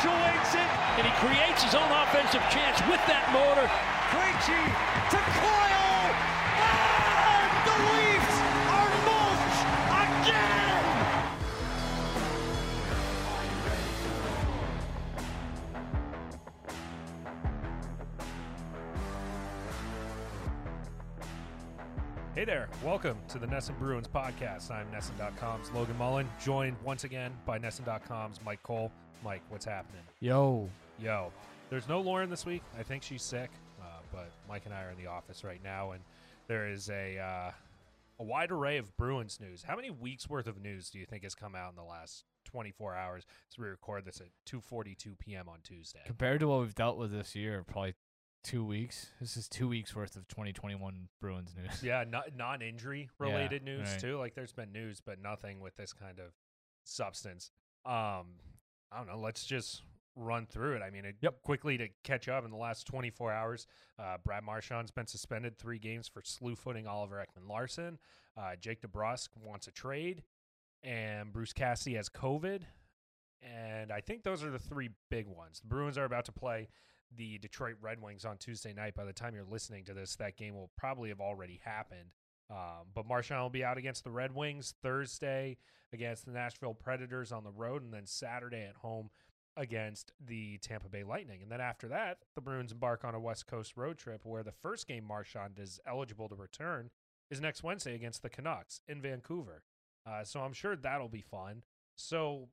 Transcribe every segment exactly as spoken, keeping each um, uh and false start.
perpetuates it, and he creates his own offensive chance with that motor. Krejci to Coyle, and the Leafs are mulch again! Hey there, welcome to the N E S N Bruins podcast. I'm N E S N dot com's Logan Mullen, joined once again by N E S N dot com's Mike Cole. Mike, what's happening? Yo. Yo. There's no Lauren this week. I think she's sick, uh, but Mike and I are in the office right now, and there is a uh, a wide array of Bruins news. How many weeks' worth of news do you think has come out in the last twenty-four hours? So we record this at two forty-two p.m. on Tuesday. Compared to what we've dealt with this year, probably Two weeks. This is two weeks worth of twenty twenty-one Bruins news. Yeah, not, non-injury related yeah, news right. too. Like there's been news, but nothing with this kind of substance. Um, I don't know. Let's just run through it. I mean, it, yep. quickly to catch up in the last twenty-four hours. Uh, Brad Marchand's been suspended three games for slew-footing Oliver Ekman-Larsson. Uh, Jake DeBrusk wants a trade, and Bruce Cassidy has COVID. And I think those are the three big ones. The Bruins are about to play the Detroit Red Wings on Tuesday night. By the time you're listening to this, that game will probably have already happened. Um, but Marchand will be out against the Red Wings Thursday against the Nashville Predators on the road, and then Saturday at home against the Tampa Bay Lightning. And then after that, the Bruins embark on a West Coast road trip where the first game Marchand is eligible to return is next Wednesday against the Canucks in Vancouver. Uh, so I'm sure that'll be fun. So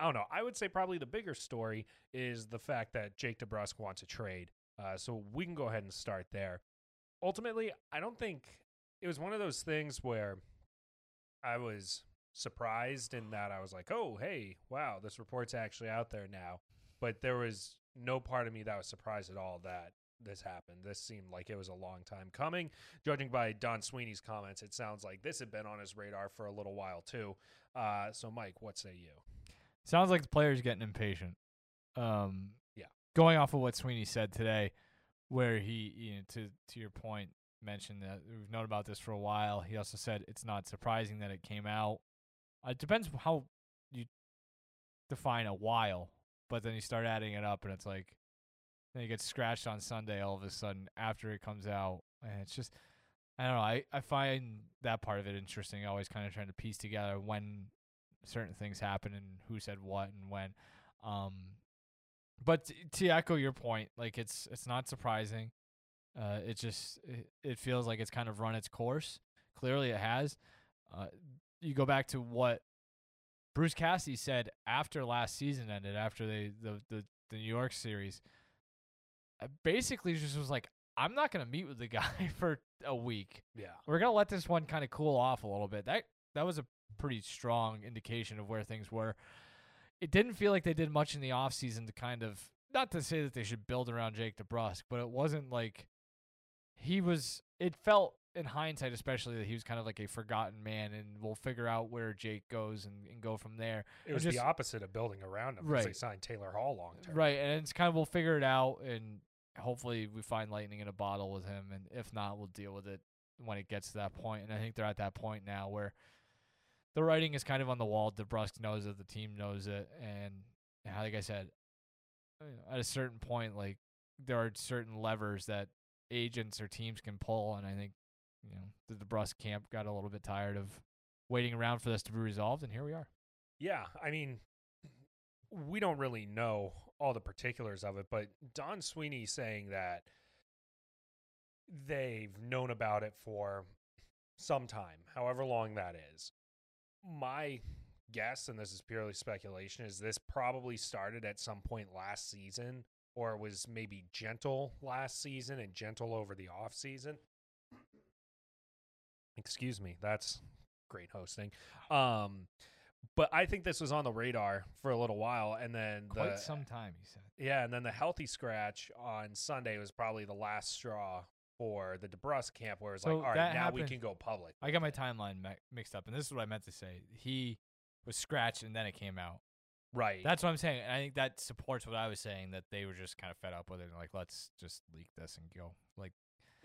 I don't know. I would say probably the bigger story is the fact that Jake DeBrusk wants a trade. Uh, so we can go ahead and start there. Ultimately, I don't think it was one of those things where I was surprised in that I was like, oh, hey, wow, this report's actually out there now. But there was no part of me that was surprised at all that this happened. This seemed like it was a long time coming. Judging by Don Sweeney's comments, it sounds like this had been on his radar for a little while too. Uh, so, Mike, what say you? Sounds like the player's getting impatient. Um, yeah. Going off of what Sweeney said today, where he, you know, to to your point, mentioned that we've known about this for a while. He also said it's not surprising that it came out. Uh, it depends how you define a while, but then you start adding it up, and it's like then it gets scratched on Sunday all of a sudden after it comes out, and it's just I don't know. I, I find that part of it interesting. Always kind of trying to piece together when certain things happen and who said what and when. Um, but to, to echo your point, like it's it's not surprising. Uh, it just it, it feels like it's kind of run its course. Clearly it has. Uh, you go back to what Bruce Cassidy said after last season ended, after they, the, the, the New York series. I basically just was like, I'm not going to meet with the guy for a week. Yeah, we're going to let this one kind of cool off a little bit. That that was a pretty strong indication of where things were. It didn't feel like they did much in the offseason to kind of, not to say that they should build around Jake DeBrusk, but it wasn't like he was, it felt in hindsight especially that he was kind of like a forgotten man and we'll figure out where Jake goes and, and go from there. It was just the opposite of building around him, because right. they signed Taylor Hall long term. Right, and it's kind of we'll figure it out and hopefully we find lightning in a bottle with him, and if not, we'll deal with it when it gets to that point. And I think they're at that point now where the writing is kind of on the wall. DeBrusk knows it. The team knows it. And like I said, at a certain point, like there are certain levers that agents or teams can pull. And I think, you know, the DeBrusk camp got a little bit tired of waiting around for this to be resolved. And here we are. Yeah. I mean, we don't really know all the particulars of it, but Don Sweeney saying that they've known about it for some time, however long that is. My guess, and this is purely speculation, is this probably started at some point last season, or was maybe gentle last season and gentle over the off season. Excuse me. That's great hosting. Um, but I think this was on the radar for a little while. And then the, quite some time, he said. Yeah. And then the healthy scratch on Sunday was probably the last straw for the DeBrusk camp, where it's so like, all right, now happened. We can go public. I got my timeline mi- mixed up, and this is what I meant to say. He was scratched, and then it came out. Right. That's what I'm saying, and I think that supports what I was saying, that they were just kind of fed up with it, and like, let's just leak this and go. Like,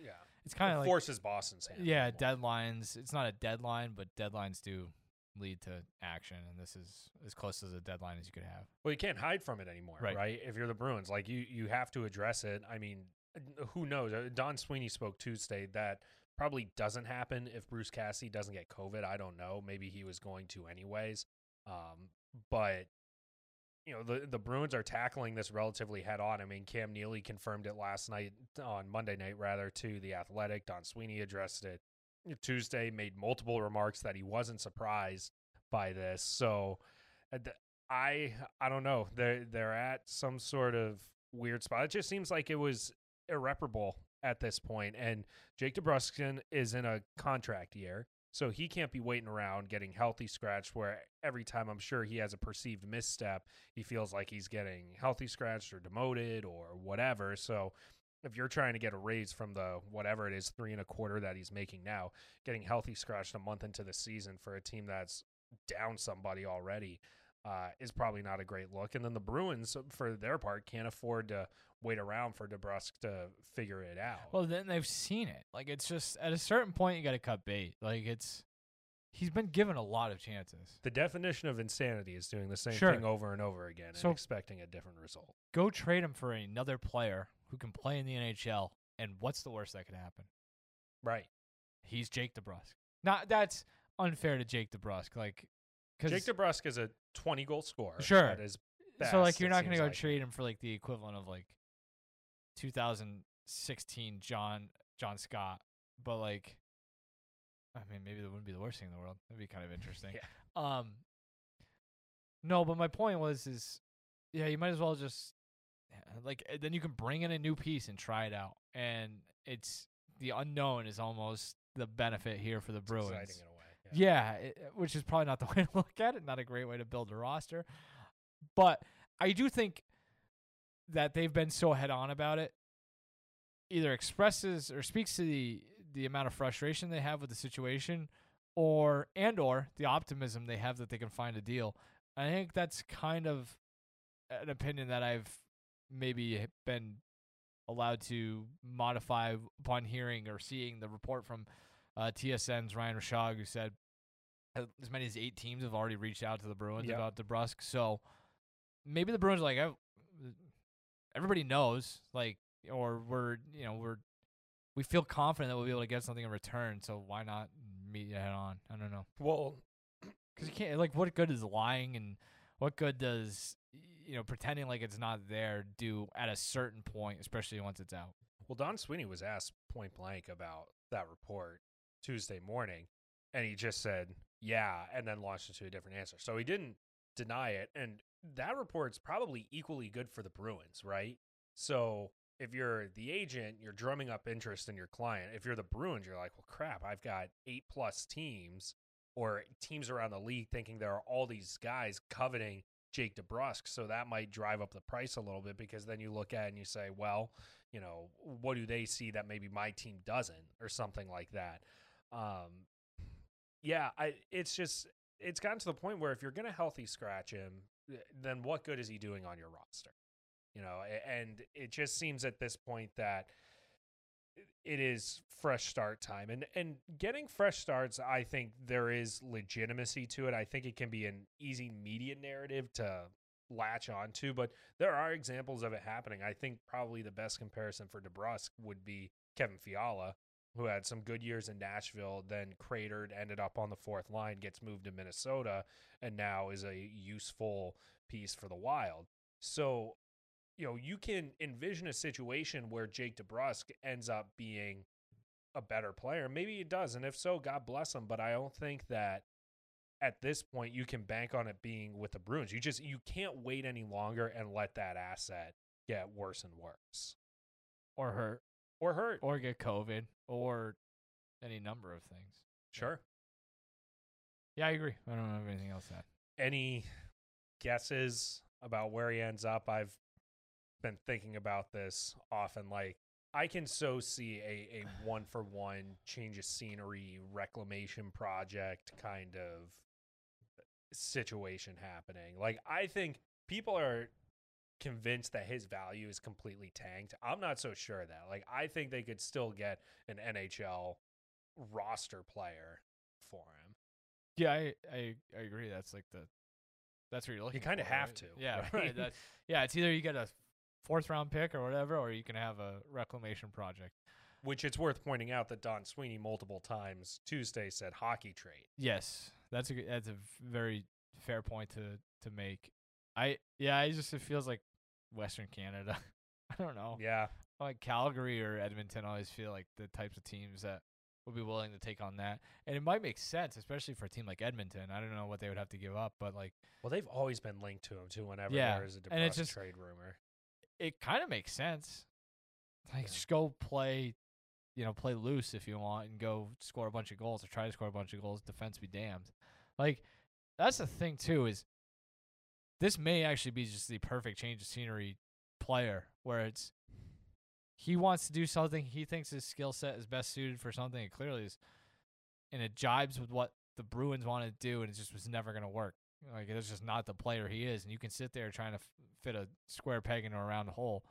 yeah, it's kind of it like forces Boston's hand. Yeah, deadlines. It's not a deadline, but deadlines do lead to action, and this is as close as a deadline as you could have. Well, you can't hide from it anymore, right? right? If you're the Bruins, like, you, you have to address it. I mean, who knows? Don Sweeney spoke Tuesday that probably doesn't happen if Bruce Cassidy doesn't get COVID. I don't know. Maybe he was going to anyways. Um, but, you know, the, the Bruins are tackling this relatively head on. I mean, Cam Neely confirmed it last night, on Monday night rather, to The Athletic. Don Sweeney addressed it Tuesday, made multiple remarks that he wasn't surprised by this. So I, I don't know. They're, they're at some sort of weird spot. It just seems like it was irreparable at this point. And Jake DeBrusk is in a contract year, so he can't be waiting around getting healthy scratched, where every time I'm sure he has a perceived misstep, he feels like he's getting healthy scratched or demoted or whatever. So if you're trying to get a raise from the whatever it is, three and a quarter that he's making now, getting healthy scratched a month into the season for a team that's down somebody already uh, is probably not a great look. And then the Bruins, for their part, can't afford to wait around for DeBrusk to figure it out. Well, then they've seen it. Like, it's just at a certain point, you got to cut bait. Like, it's he's been given a lot of chances. The definition of insanity is doing the same sure. thing over and over again and so expecting a different result. Go trade him for another player who can play in the N H L, and what's the worst that could happen? Right. He's Jake DeBrusk. Not that's unfair to Jake DeBrusk. Like, cause Jake DeBrusk is a twenty-goal scorer. Sure. That is best, so, like, you're not going to go like. trade him for, like, the equivalent of, like, two thousand sixteen John John Scott. But, like, I mean, maybe that wouldn't be the worst thing in the world. That'd be kind of interesting. yeah. Um. No, but my point was is, yeah, you might as well just, like, then you can bring in a new piece and try it out. And it's the unknown is almost the benefit here for the it's Bruins. Exciting in a way. Yeah, yeah it, which is probably not the way to look at it. Not a great way to build a roster. But I do think that they've been so head on about it either expresses or speaks to the, the amount of frustration they have with the situation, or, and, or the optimism they have that they can find a deal. I think that's kind of an opinion that I've maybe been allowed to modify upon hearing or seeing the report from uh, T S N's Ryan Rishaug, who said as many as eight teams have already reached out to the Bruins yep. about DeBrusk. So maybe the Bruins are like, everybody knows, like, or we're, you know, we're, we feel confident that we'll be able to get something in return. So why not meet head on? I don't know. Well, because you can't, like, what good is lying, and what good does, you know, pretending like it's not there do at a certain point, especially once it's out? Well, Don Sweeney was asked point blank about that report Tuesday morning, and he just said, yeah, and then launched into a different answer. So he didn't deny it. And that report's probably equally good for the Bruins, right? So if you're the agent, you're drumming up interest in your client. If you're the Bruins, you're like, well, crap, I've got eight plus teams or teams around the league thinking there are all these guys coveting Jake DeBrusk. So that might drive up the price a little bit, because then you look at it and you say, well, you know, what do they see that maybe my team doesn't, or something like that. Um, yeah, I, it's just, it's gotten to the point where if you're going to healthy scratch him, then what good is he doing on your roster? You know, and it just seems at this point that it is fresh start time. And and getting fresh starts, I think there is legitimacy to it. I think it can be an easy media narrative to latch onto, but there are examples of it happening. I think probably the best comparison for DeBrusk would be Kevin Fiala, who had some good years in Nashville, then cratered, ended up on the fourth line, gets moved to Minnesota, and now is a useful piece for the Wild. So, you know, you can envision a situation where Jake DeBrusk ends up being a better player. Maybe he does, and if so, God bless him. But I don't think that at this point you can bank on it being with the Bruins. You just you can't wait any longer and let that asset get worse and worse, or hurt, or hurt, or get COVID, or any number of things. Sure. Yeah, I agree. I don't have anything else to add. Any guesses about where he ends up? I've been thinking about this often. Like, I can so see a, a one for one change of scenery, reclamation project kind of situation happening. Like, I think people are convinced that his value is completely tanked. I'm not so sure of that. Like, I think they could still get an N H L roster player for him. Yeah, I, I, I agree. That's like the that's where you're looking. You kind of have right? to. Yeah, right. right. That's, yeah, it's either you get a fourth round pick or whatever, or you can have a reclamation project. Which it's worth pointing out that Don Sweeney multiple times Tuesday said hockey trade. Yes, that's a that's a very fair point to to make. I yeah, I just it feels like Western Canada. I don't know. Yeah, like Calgary or Edmonton always feel like the types of teams that would be willing to take on that, and it might make sense, especially for a team like Edmonton. I don't know what they would have to give up, but like, well, they've always been linked to him too. Whenever yeah, there is a DeBrusk just, trade rumor, it kind of makes sense. Like, yeah. just go play. You know, play loose if you want and go score a bunch of goals or try to score a bunch of goals. Defense be damned. Like, that's the thing, too, is this may actually be just the perfect change of scenery player where it's he wants to do something. He thinks his skill set is best suited for something. It clearly is. And it jibes with what the Bruins want to do, and it just was never going to work. Like, it's just not the player he is. And you can sit there trying to f- fit a square peg into a round hole.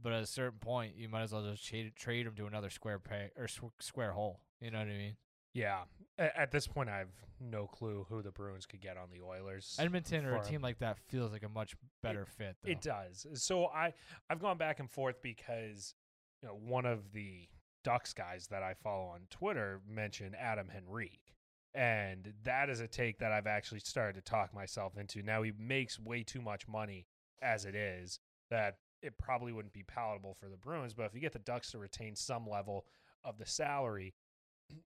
But at a certain point, you might as well just trade, trade him to another square pay or sw- square hole. You know what I mean? Yeah. At, at this point, I have no clue who the Bruins could get on the Oilers. Edmonton or a team like that feels like a much better it, fit. Though. It does. So I, I've gone back and forth because you know one of the Ducks guys that I follow on Twitter mentioned Adam Henrique. And that is a take that I've actually started to talk myself into. Now, he makes way too much money as it is that it probably wouldn't be palatable for the Bruins, but if you get the Ducks to retain some level of the salary,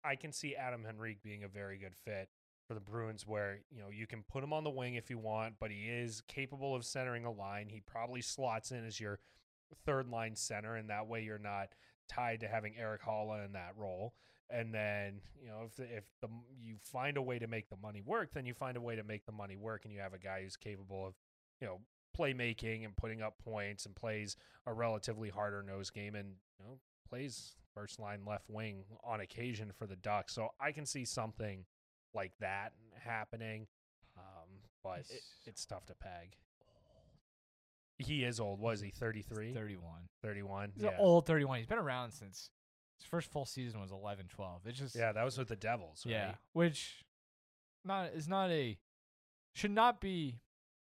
I can see Adam Henrique being a very good fit for the Bruins where, you know, you can put him on the wing if you want, but he is capable of centering a line. He probably slots in as your third line center, and that way you're not tied to having Eric Halla in that role. And then, you know, if the, if the, you find a way to make the money work, then you find a way to make the money work, and you have a guy who's capable of, you know, playmaking and putting up points and plays a relatively harder nose game and you know plays first line left wing on occasion for the Ducks. So I can see something like that happening, um, but it, it's tough to peg. He is old. Was he thirty-three? thirty-one. thirty-one. He's yeah. an old thirty-one. He's been around since his first full season was eleven twelve. It's just yeah, that was with the Devils. Right? Yeah, which not is not a should not be.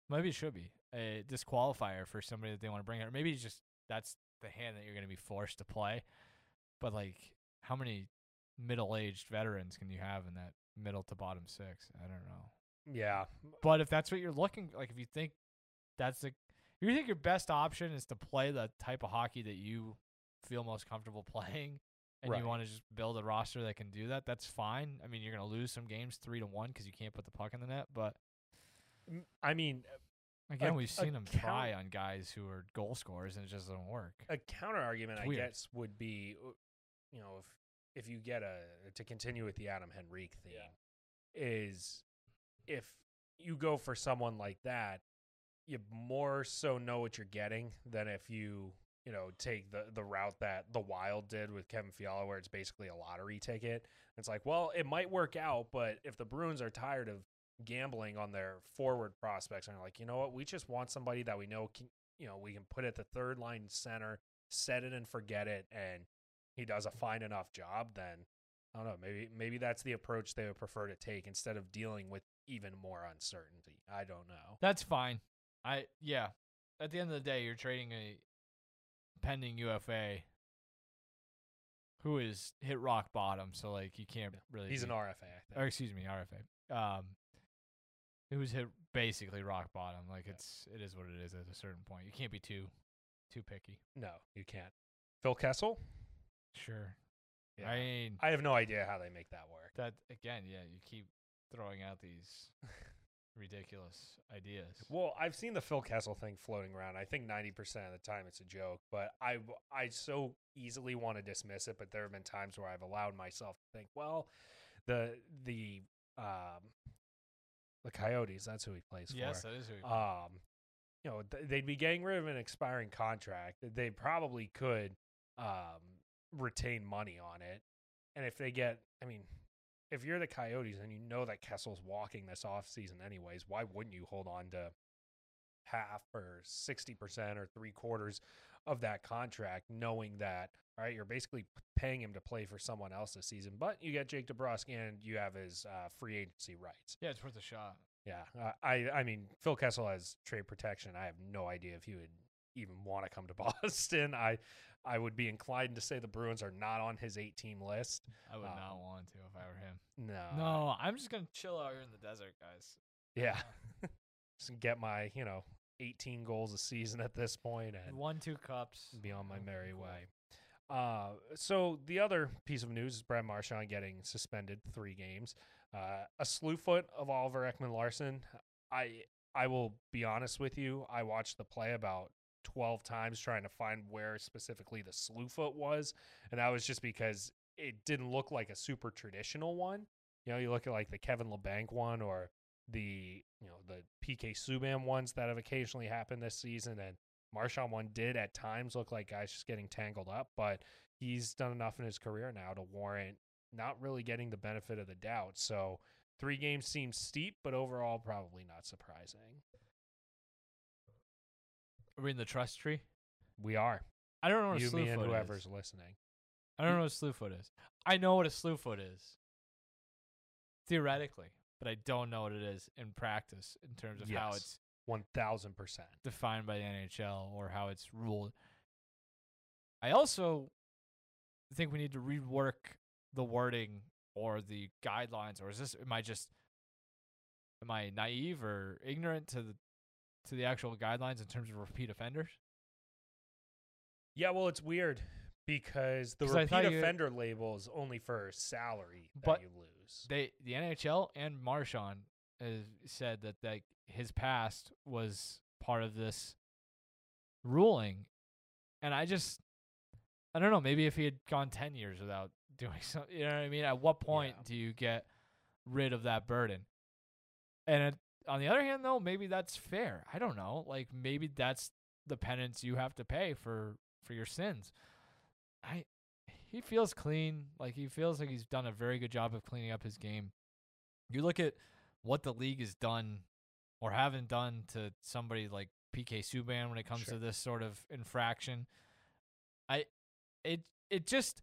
Maybe it should be. A disqualifier for somebody that they want to bring in. Or maybe it's just that's the hand that you're going to be forced to play. But, like, how many middle-aged veterans can you have in that middle to bottom six? I don't know. Yeah. But if that's what you're looking like, if you think that's the – if you think your best option is to play the type of hockey that you feel most comfortable playing and right. you want to just build a roster that can do that, that's fine. I mean, you're going to lose some games three to one because you can't put the puck in the net. But, I mean – Again, a, we've seen them counter- try on guys who are goal scorers, and it just doesn't work. A counter argument, I guess, would be, you know, if if you get a to continue with the Adam Henrique theme, yeah. is if you go for someone like that, you more so know what you're getting than if you you know take the the route that the Wild did with Kevin Fiala, where it's basically a lottery ticket. It's like, well, it might work out, but if the Bruins are tired of gambling on their forward prospects and like, you know what, we just want somebody that we know can, you know, we can put at the third line center, set it and forget it, and he does a fine enough job, then I don't know, maybe maybe that's the approach they would prefer to take instead of dealing with even more uncertainty. I don't know. That's fine. I yeah. At the end of the day, you're trading a pending U F A who is hit rock bottom, so like you can't really He's be, an R F A, I think. Or excuse me, R F A. Um It was hit basically rock bottom. Like yeah. it's it is what it is at a certain point. You can't be too too picky. No, you can't. Phil Kessel? Sure. Yeah. I mean, I have no idea how they make that work. That again, yeah, you keep throwing out these ridiculous ideas. Well, I've seen the Phil Kessel thing floating around. I think ninety percent of the time it's a joke, but I I so easily want to dismiss it, but there have been times where I've allowed myself to think, well, the the um The Coyotes, that's who he plays for. Yes, that is who he plays for. Um, you know, th- they'd be getting rid of an expiring contract. They probably could um, retain money on it. And if they get, I mean, if you're the Coyotes and you know that Kessel's walking this offseason anyways, why wouldn't you hold on to half or sixty percent or three quarters of that contract, knowing that, all right, you're basically paying him to play for someone else this season, but you get Jake DeBrusk and you have his uh, free agency rights. Yeah, it's worth a shot. Yeah. Uh, I, I mean, Phil Kessel has trade protection. I have no idea if he would even want to come to Boston. I I would be inclined to say the Bruins are not on his eight-team list. I would um, not want to if I were him. No. No, I'm just going to chill out here in the desert, guys. Yeah. Uh, just get my, you know, eighteen goals a season at this point and won two cups. Be on my merry way. Uh, so the other piece of news is Brad Marchand getting suspended three games. Uh, a slew foot of Oliver Ekman-Larsson. I I will be honest with you. I watched the play about twelve times trying to find where specifically the slew foot was, and that was just because it didn't look like a super traditional one. You know, you look at like the Kevin LeBanc one or the, you know, the P K Subban ones that have occasionally happened this season, and Marchand one did at times look like guys just getting tangled up, but he's done enough in his career now to warrant not really getting the benefit of the doubt. So three games seems steep, but overall probably not surprising. Are we in the trust tree? We are. I don't know what you, a slew foot is. You, me, and whoever's listening. I don't know what a slew foot is. I know what a slew foot is, theoretically, but I don't know what it is in practice in terms of yes, how it's one thousand percent defined by the N H L or how it's ruled. I also think we need to rework the wording or the guidelines, or is this, am I just, am I naive or ignorant to the, to the actual guidelines in terms of repeat offenders? Yeah, well, it's weird because the repeat offender you, label is only for salary but that you lose. They, the N H L and Marchand has said that that his past was part of this ruling, and I just, I don't know. Maybe if he had gone ten years without doing something, you know what I mean? At what point yeah. do you get rid of that burden? And it, on the other hand, though, maybe that's fair. I don't know. Like, maybe that's the penance you have to pay for, for your sins. I, he feels clean. Like, he feels like he's done a very good job of cleaning up his game. You look at what the league has done or haven't done to somebody like P K Subban when it comes sure. to this sort of infraction. I, it, it just,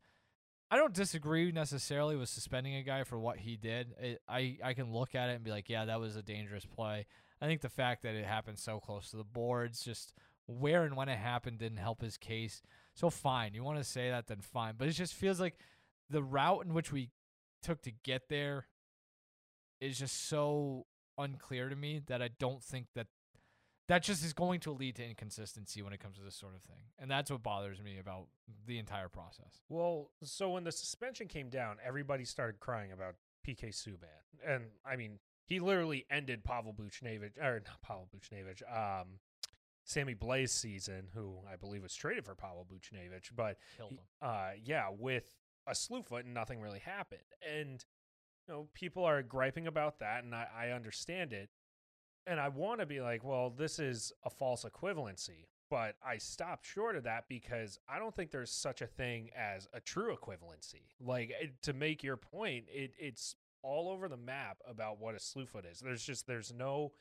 I don't disagree necessarily with suspending a guy for what he did. It, I, I can look at it and be like, yeah, that was a dangerous play. I think the fact that it happened so close to the boards, just where and when it happened didn't help his case. So fine, you want to say that, then fine. But it just feels like the route in which we took to get there is just so unclear to me that I don't think that that just is going to lead to inconsistency when it comes to this sort of thing. And that's what bothers me about the entire process. Well, so when the suspension came down, everybody started crying about P K Subban. And, I mean, he literally ended Pavel Buchnevich, or not Pavel Buchnevich, um, Sammy Blai's season, who I believe was traded for Pavel Buchnevich. But, he, uh, yeah, with a slew foot and nothing really happened. And, you know, people are griping about that, and I, I understand it. And I want to be like, well, this is a false equivalency, but I stopped short of that because I don't think there's such a thing as a true equivalency. Like, it, to make your point, it it's all over the map about what a slew foot is. There's just, there's no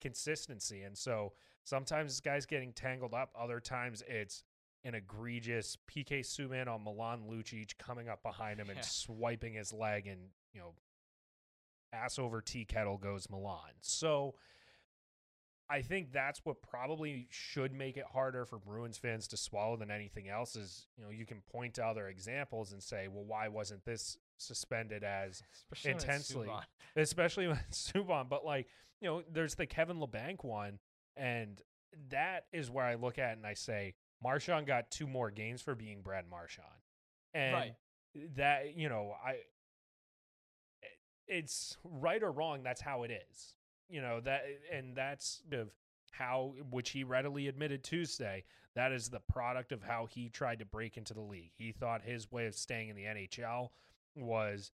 consistency. And so sometimes this guy's getting tangled up. Other times it's an egregious P K Subban on Milan Lucic coming up behind him yeah. and swiping his leg and, you know, ass over tea kettle goes Milan. So I think that's what probably should make it harder for Bruins fans to swallow than anything else is, you know, you can point to other examples and say, well, why wasn't this suspended as especially intensely, when Subban. especially when Subban, but like, you know, there's the Kevin LeBanc one. And that is where I look at and I say, Marchand got two more games for being Brad Marchand. And right. that, you know, I, it's right or wrong. That's how it is. You know, that, and that's how, which he readily admitted Tuesday, that is the product of how he tried to break into the league. He thought his way of staying in the N H L was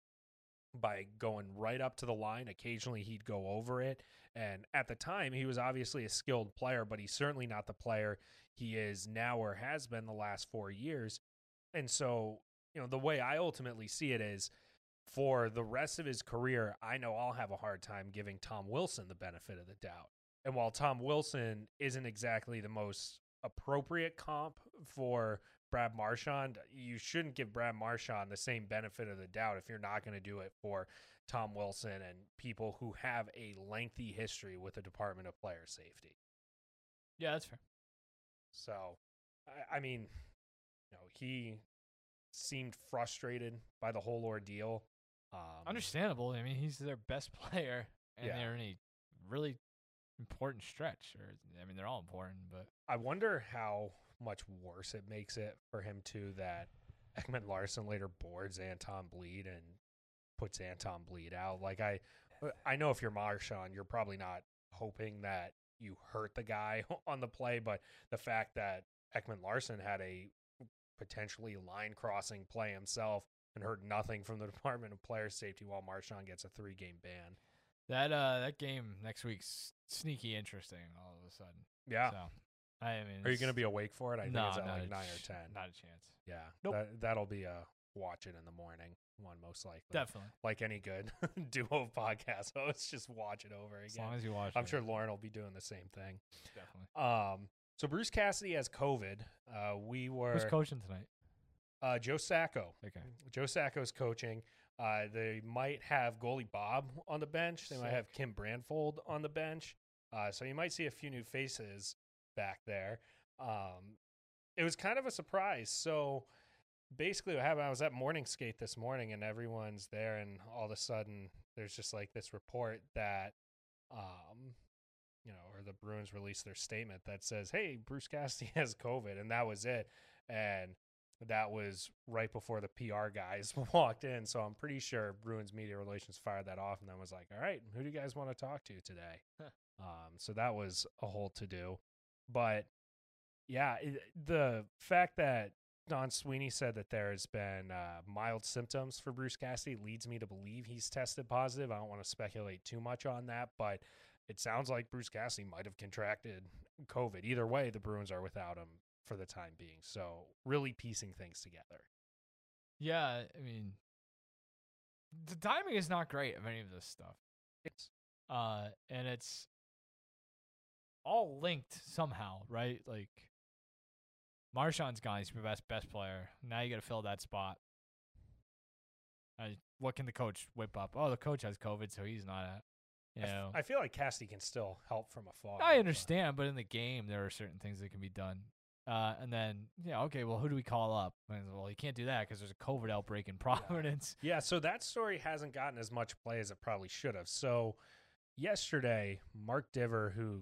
by going right up to the line. Occasionally he'd go over it. And at the time, he was obviously a skilled player, but he's certainly not the player he is now or has been the last four years. And so, you know, the way I ultimately see it is, for the rest of his career, I know I'll have a hard time giving Tom Wilson the benefit of the doubt. And while Tom Wilson isn't exactly the most appropriate comp for Brad Marchand, you shouldn't give Brad Marchand the same benefit of the doubt if you're not going to do it for Tom Wilson and people who have a lengthy history with the Department of Player Safety. Yeah, that's fair. So, I, I mean, you know, he seemed frustrated by the whole ordeal. Um, Understandable. I mean, he's their best player, and yeah. they're in a really important stretch. Or I mean, they're all important, but I wonder how much worse it makes it for him too that Ekman-Larsson later boards Anton Blidh and puts Anton Blidh out. Like I, I know if you're Marchand, you're probably not hoping that you hurt the guy on the play, but the fact that Ekman-Larsson had a potentially line-crossing play himself and heard nothing from the Department of Player Safety while Marchand gets a three-game ban. That uh, that game next week's sneaky interesting all of a sudden. Yeah. So, I mean, are you going to be awake for it? I no, think it's at like nine or ten. Ch- not a chance. Yeah. Nope. That, that'll be a watch it in the morning one, most likely. Definitely. Like any good duo of podcast hosts, just watch it over again. As long as you watch I'm it. I'm sure Lauren will be doing the same thing. Definitely. Um. So Bruce Cassidy has COVID. Uh, we were. Who's coaching tonight? Uh, Joe Sacco. Okay. Joe Sacco's coaching. Uh, they might have goalie Bob on the bench. They Sick. might have Kim Brandfold on the bench. Uh, so you might see a few new faces back there. Um, it was kind of a surprise. So basically what happened, I was at morning skate this morning and everyone's there. And all of a sudden there's just like this report that, um, you know, or the Bruins released their statement that says, hey, Bruce Cassidy has COVID. And that was it. And that was right before the P R guys walked in. So I'm pretty sure Bruins Media Relations fired that off and then was like, all right, who do you guys want to talk to today? Huh. Um, so that was a whole to-do. But, yeah, it, the fact that Don Sweeney said that there has been uh, mild symptoms for Bruce Cassidy leads me to believe he's tested positive. I don't want to speculate too much on that, but it sounds like Bruce Cassidy might have contracted COVID. Either way, the Bruins are without him for the time being. So really piecing things together. Yeah, I mean, the timing is not great of any of this stuff. It's uh and it's all linked somehow, right? Like Marchand's gone, he's your best best player. Now you gotta fill that spot. Uh, what can the coach whip up? Oh, the coach has COVID, so he's not at You know, I, f- I feel like Cassidy can still help from afar. I understand, but in the game, there are certain things that can be done. Uh, and then, yeah, okay, well, who do we call up? And, well, you can't do that because there's a COVID outbreak in Providence. Yeah. yeah, so that story hasn't gotten as much play as it probably should have. So yesterday, Mark Divver, who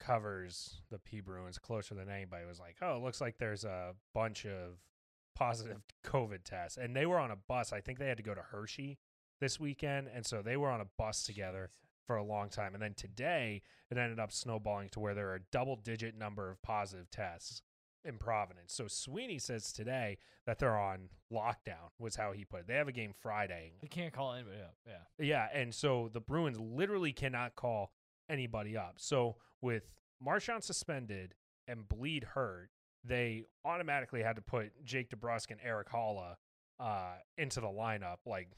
covers the P Bruins closer than anybody, was like, oh, it looks like there's a bunch of positive COVID tests. And they were on a bus. I think they had to go to Hershey this weekend, and so they were on a bus together for a long time. And then today it ended up snowballing to where there are a double digit number of positive tests in Providence. So Sweeney says today that they're on lockdown was how he put it. They have a game Friday. They can't call anybody up. Yeah. Yeah. And so the Bruins literally cannot call anybody up. So with Marchand suspended and Blidh hurt, they automatically had to put Jake DeBrusk and Eric Halla uh, into the lineup. Like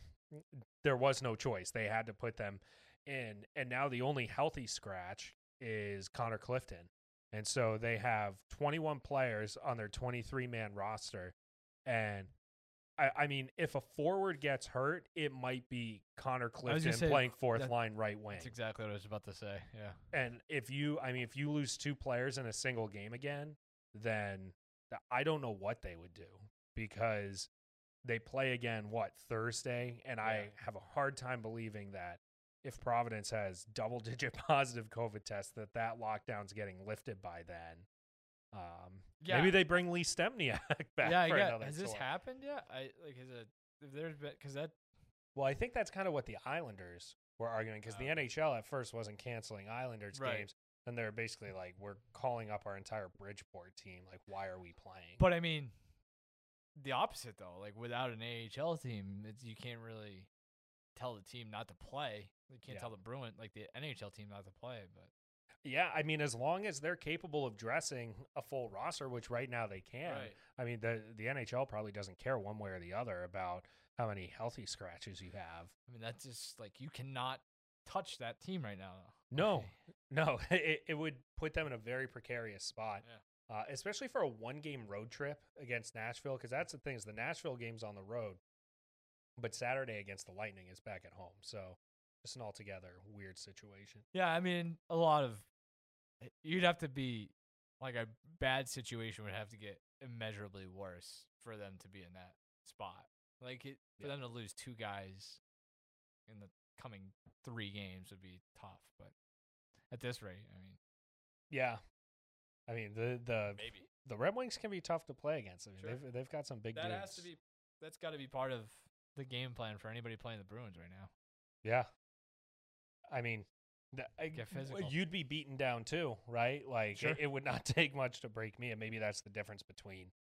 there was no choice. They had to put them in, and now the only healthy scratch is Connor Clifton. And so they have twenty-one players on their twenty-three man roster. And, I, I mean, if a forward gets hurt, it might be Connor Clifton say, playing fourth that, line right wing. That's exactly what I was about to say, yeah. And if you, I mean, if you lose two players in a single game again, then I don't know what they would do because they play again, what, Thursday? And yeah. I have a hard time believing that if Providence has double-digit positive COVID tests, that that lockdown's getting lifted by then. Um, yeah. Maybe they bring Lee Stempniak back yeah, for yeah. another Has tour. This happened yet? I, like, is it, if there's been, cause that, well, I think that's kind of what the Islanders were arguing, because um, the N H L at first wasn't canceling Islanders right. games, and they're basically like, we're calling up our entire Bridgeport team. Like, why are we playing? But, I mean, the opposite, though. Like, without an A H L team, it's, you can't really tell the team not to play. You can't yeah. tell the Bruins, like the N H L team, not to play. But yeah, I mean, as long as they're capable of dressing a full roster, which right now they can. Right. I mean, the the N H L probably doesn't care one way or the other about how many healthy scratches you have. I mean, that's just like you cannot touch that team right now. No, No, it, it would put them in a very precarious spot, yeah. uh, especially for a one-game road trip against Nashville, because that's the thing is the Nashville game's on the road, but Saturday against the Lightning is back at home. So just an altogether weird situation. Yeah, I mean, a lot of – you'd have to be – like a bad situation would have to get immeasurably worse for them to be in that spot. Like it, for yeah. them to lose two guys in the coming three games would be tough, but – at this rate, I mean. Yeah. I mean, the the Maybe. the Red Wings can be tough to play against. I mean, sure. they've, they've got some big that dudes. Has to be, that's got to be part of the game plan for anybody playing the Bruins right now. Yeah. I mean, the, I, you'd be beaten down too, right? Like, sure. it, it would not take much to break me, and maybe that's the difference between,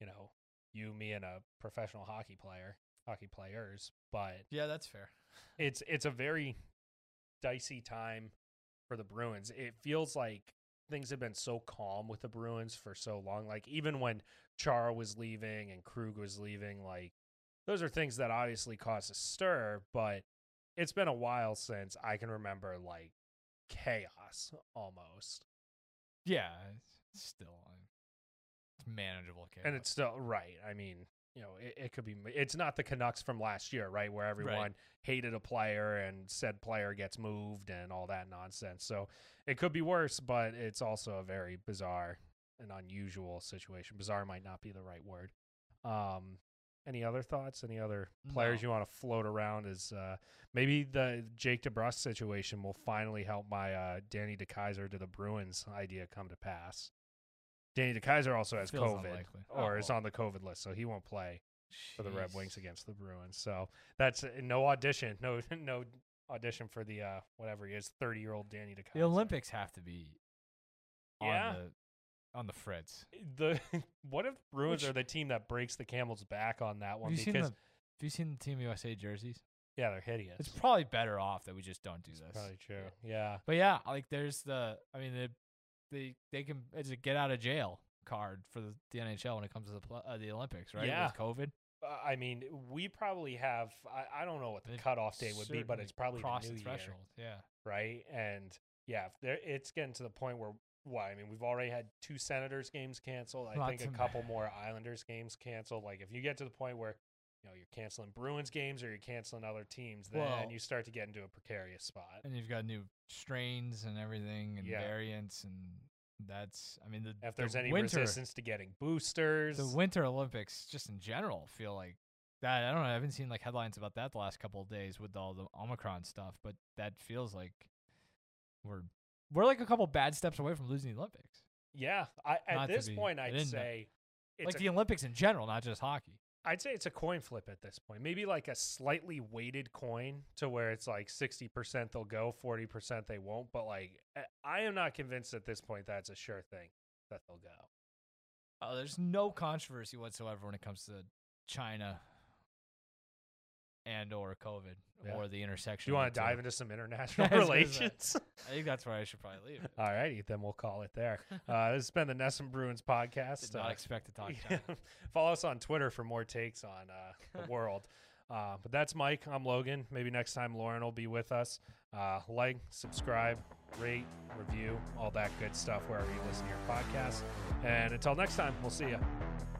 you know, you, me, and a professional hockey player, hockey players. But yeah, that's fair. It's it's a very dicey time for the Bruins. It feels like things have been so calm with the Bruins for so long. Like, even when Chara was leaving and Krug was leaving, like, those are things that obviously cause a stir, but it's been a while since I can remember, like, chaos almost. Yeah, it's still it's manageable chaos. And it's still, right, I mean, you know, it, it could be, it's not the Canucks from last year, right? Where everyone right. hated a player and said player gets moved and all that nonsense. So it could be worse, but it's also a very bizarre and unusual situation. Bizarre might not be the right word. Um, any other thoughts? Any other players no. you want to float around? Is uh, maybe the Jake DeBrusk situation will finally help my uh, Danny DeKeyser to the Bruins idea come to pass. Danny DeKeyser also has Feels COVID unlikely. or oh. is on the COVID list, so he won't play Jeez. for the Red Wings against the Bruins. So that's uh, no audition, no no audition for the uh, whatever he is, thirty-year-old Danny DeKeyser. The Olympics have to be on, yeah. the, on the fritz. The, what if Bruins Which, are the team that breaks the camel's back on that one? Have you, because, seen, the, have you seen the Team U S A jerseys? Yeah, they're hideous. It's probably better off that we just don't do it's this. Probably true, yeah. yeah. But yeah, like there's the – I mean, the – They they can it's a get out of jail card for the, the N H L when it comes to the uh, the Olympics, right? Yeah. With COVID. Uh, I mean, we probably have I, I don't know what the They've cutoff date would be, but it's probably the new the threshold. Year, yeah. Right. And yeah, if there, it's getting to the point where why well, I mean, we've already had two Senators games canceled. I Not think a couple man. more Islanders games canceled. Like if you get to the point where you know you're canceling Bruins games or you're canceling other teams, then well, you start to get into a precarious spot. And you've got new strains and everything and yeah. variants, and that's I mean the, if there's the any winter, resistance to getting boosters. The Winter Olympics just in general feel like that. I don't know. I haven't seen like headlines about that the last couple of days with all the Omicron stuff, but that feels like we're we're like a couple bad steps away from losing the Olympics. Yeah, I, at not this be, point I'd say it's like a, the Olympics in general, not just hockey. I'd say it's a coin flip at this point. Maybe like a slightly weighted coin to where it's like sixty percent they'll go, forty percent they won't. But like, I am not convinced at this point that's a sure thing that they'll go. Oh, there's no controversy whatsoever when it comes to China and or COVID yeah. or the intersection. Do you want to dive two. into some international relations? I think that's where I should probably leave it. All righty, then we'll call it there. Uh, this has been the N E S N Bruins podcast. Did not uh, expect to talk yeah. China. Follow us on Twitter for more takes on uh, the world. Uh, but that's Mike. I'm Logan. Maybe next time Lauren will be with us. Uh, like, subscribe, rate, review, all that good stuff wherever you listen to your podcast. And until next time, we'll see you.